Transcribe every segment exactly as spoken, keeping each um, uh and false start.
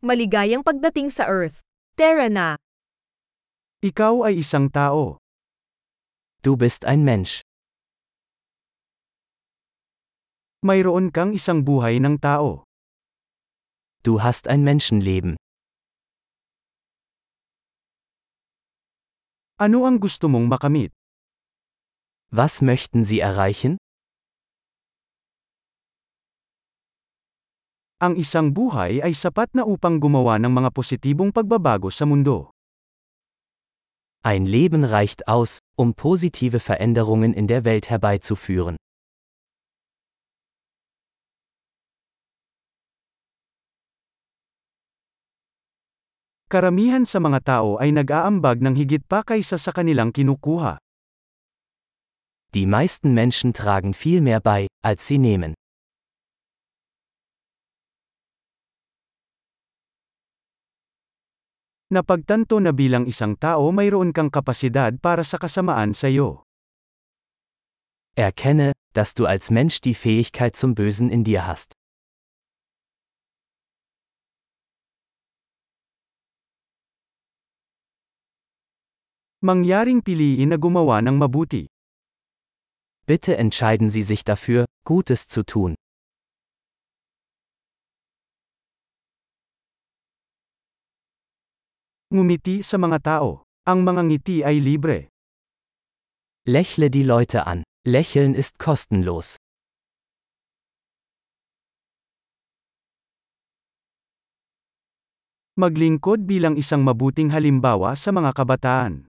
Maligayang pagdating sa Earth. Terra na. Ikaw ay isang tao. Du bist ein Mensch. Mayroon kang isang buhay ng tao. Du hast ein Menschenleben. Ano ang gusto mong makamit? Was möchten Sie erreichen? Ang isang buhay ay sapat na upang gumawa ng mga positibong pagbabago sa mundo. Ein Leben reicht aus, um positive Veränderungen in der Welt herbeizuführen. Karamihan sa mga tao ay nag-aambag ng higit pa kaysa sa kanilang kinukuha. Die meisten Menschen tragen viel mehr bei, als sie nehmen. Napagtanto na bilang isang tao mayroon kang kapasidad para sa kasamaan sa iyo. Erkenne, dass du als Mensch die Fähigkeit zum Bösen in dir hast. Mangyaring piliin na gumawa ng mabuti. Bitte entscheiden Sie sich dafür, Gutes zu tun. Ngumiti sa mga tao. Ang mga ngiti ay libre. Lächle die Leute an. Lächeln ist kostenlos. Maglingkod bilang isang mabuting halimbawa sa mga kabataan.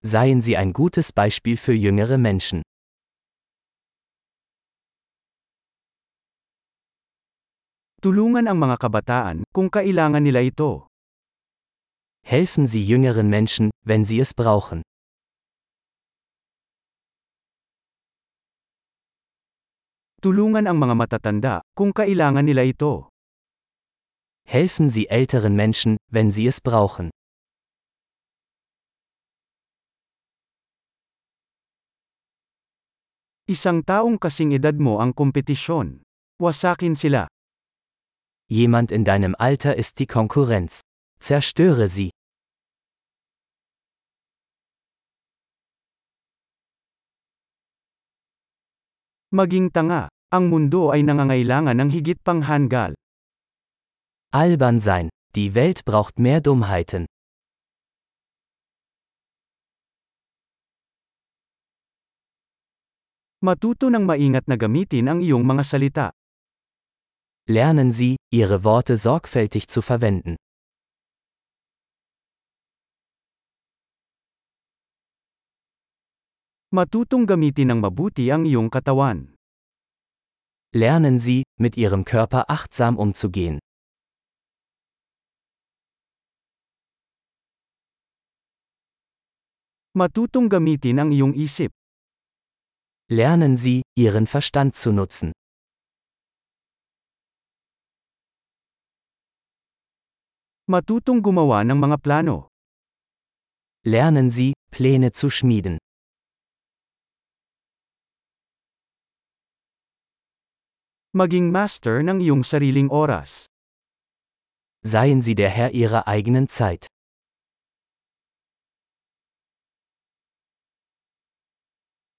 Seien Sie ein gutes Beispiel für jüngere Menschen. Tulungan ang mga kabataan kung kailangan nila ito. Helfen Sie jüngeren Menschen, wenn sie es brauchen. Tulungan ang mga matatanda kung kailangan nila ito. Helfen Sie älteren Menschen, wenn sie es brauchen. Isang taong kasing edad mo ang kompetisyon. Wasakin sila. Jemand in deinem Alter ist die Konkurrenz. Zerstöre sie. Maging tanga, ang mundo ay nangangailangan ng higit pang hanggal. Albern sein, die Welt braucht mehr Dummheiten. Matuto ng maingat na gamitin ang iyong mga salita. Lernen Sie, Ihre Worte sorgfältig zu verwenden. Matutong gamitin ng mabuti ang iyong katawan. Lernen Sie, mit Ihrem Körper achtsam umzugehen. Matutong gamitin ang iyong isip. Lernen Sie, Ihren Verstand zu nutzen. Matutong gumawa ng mga plano. Lernen Sie, Pläne zu schmieden. Maging master ng iyong sariling oras. Seien Sie der Herr Ihrer eigenen Zeit.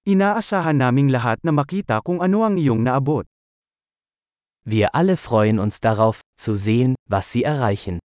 Inaasahan naming lahat na makita kung ano ang iyong naabot. Wir alle freuen uns darauf, zu sehen, was Sie erreichen.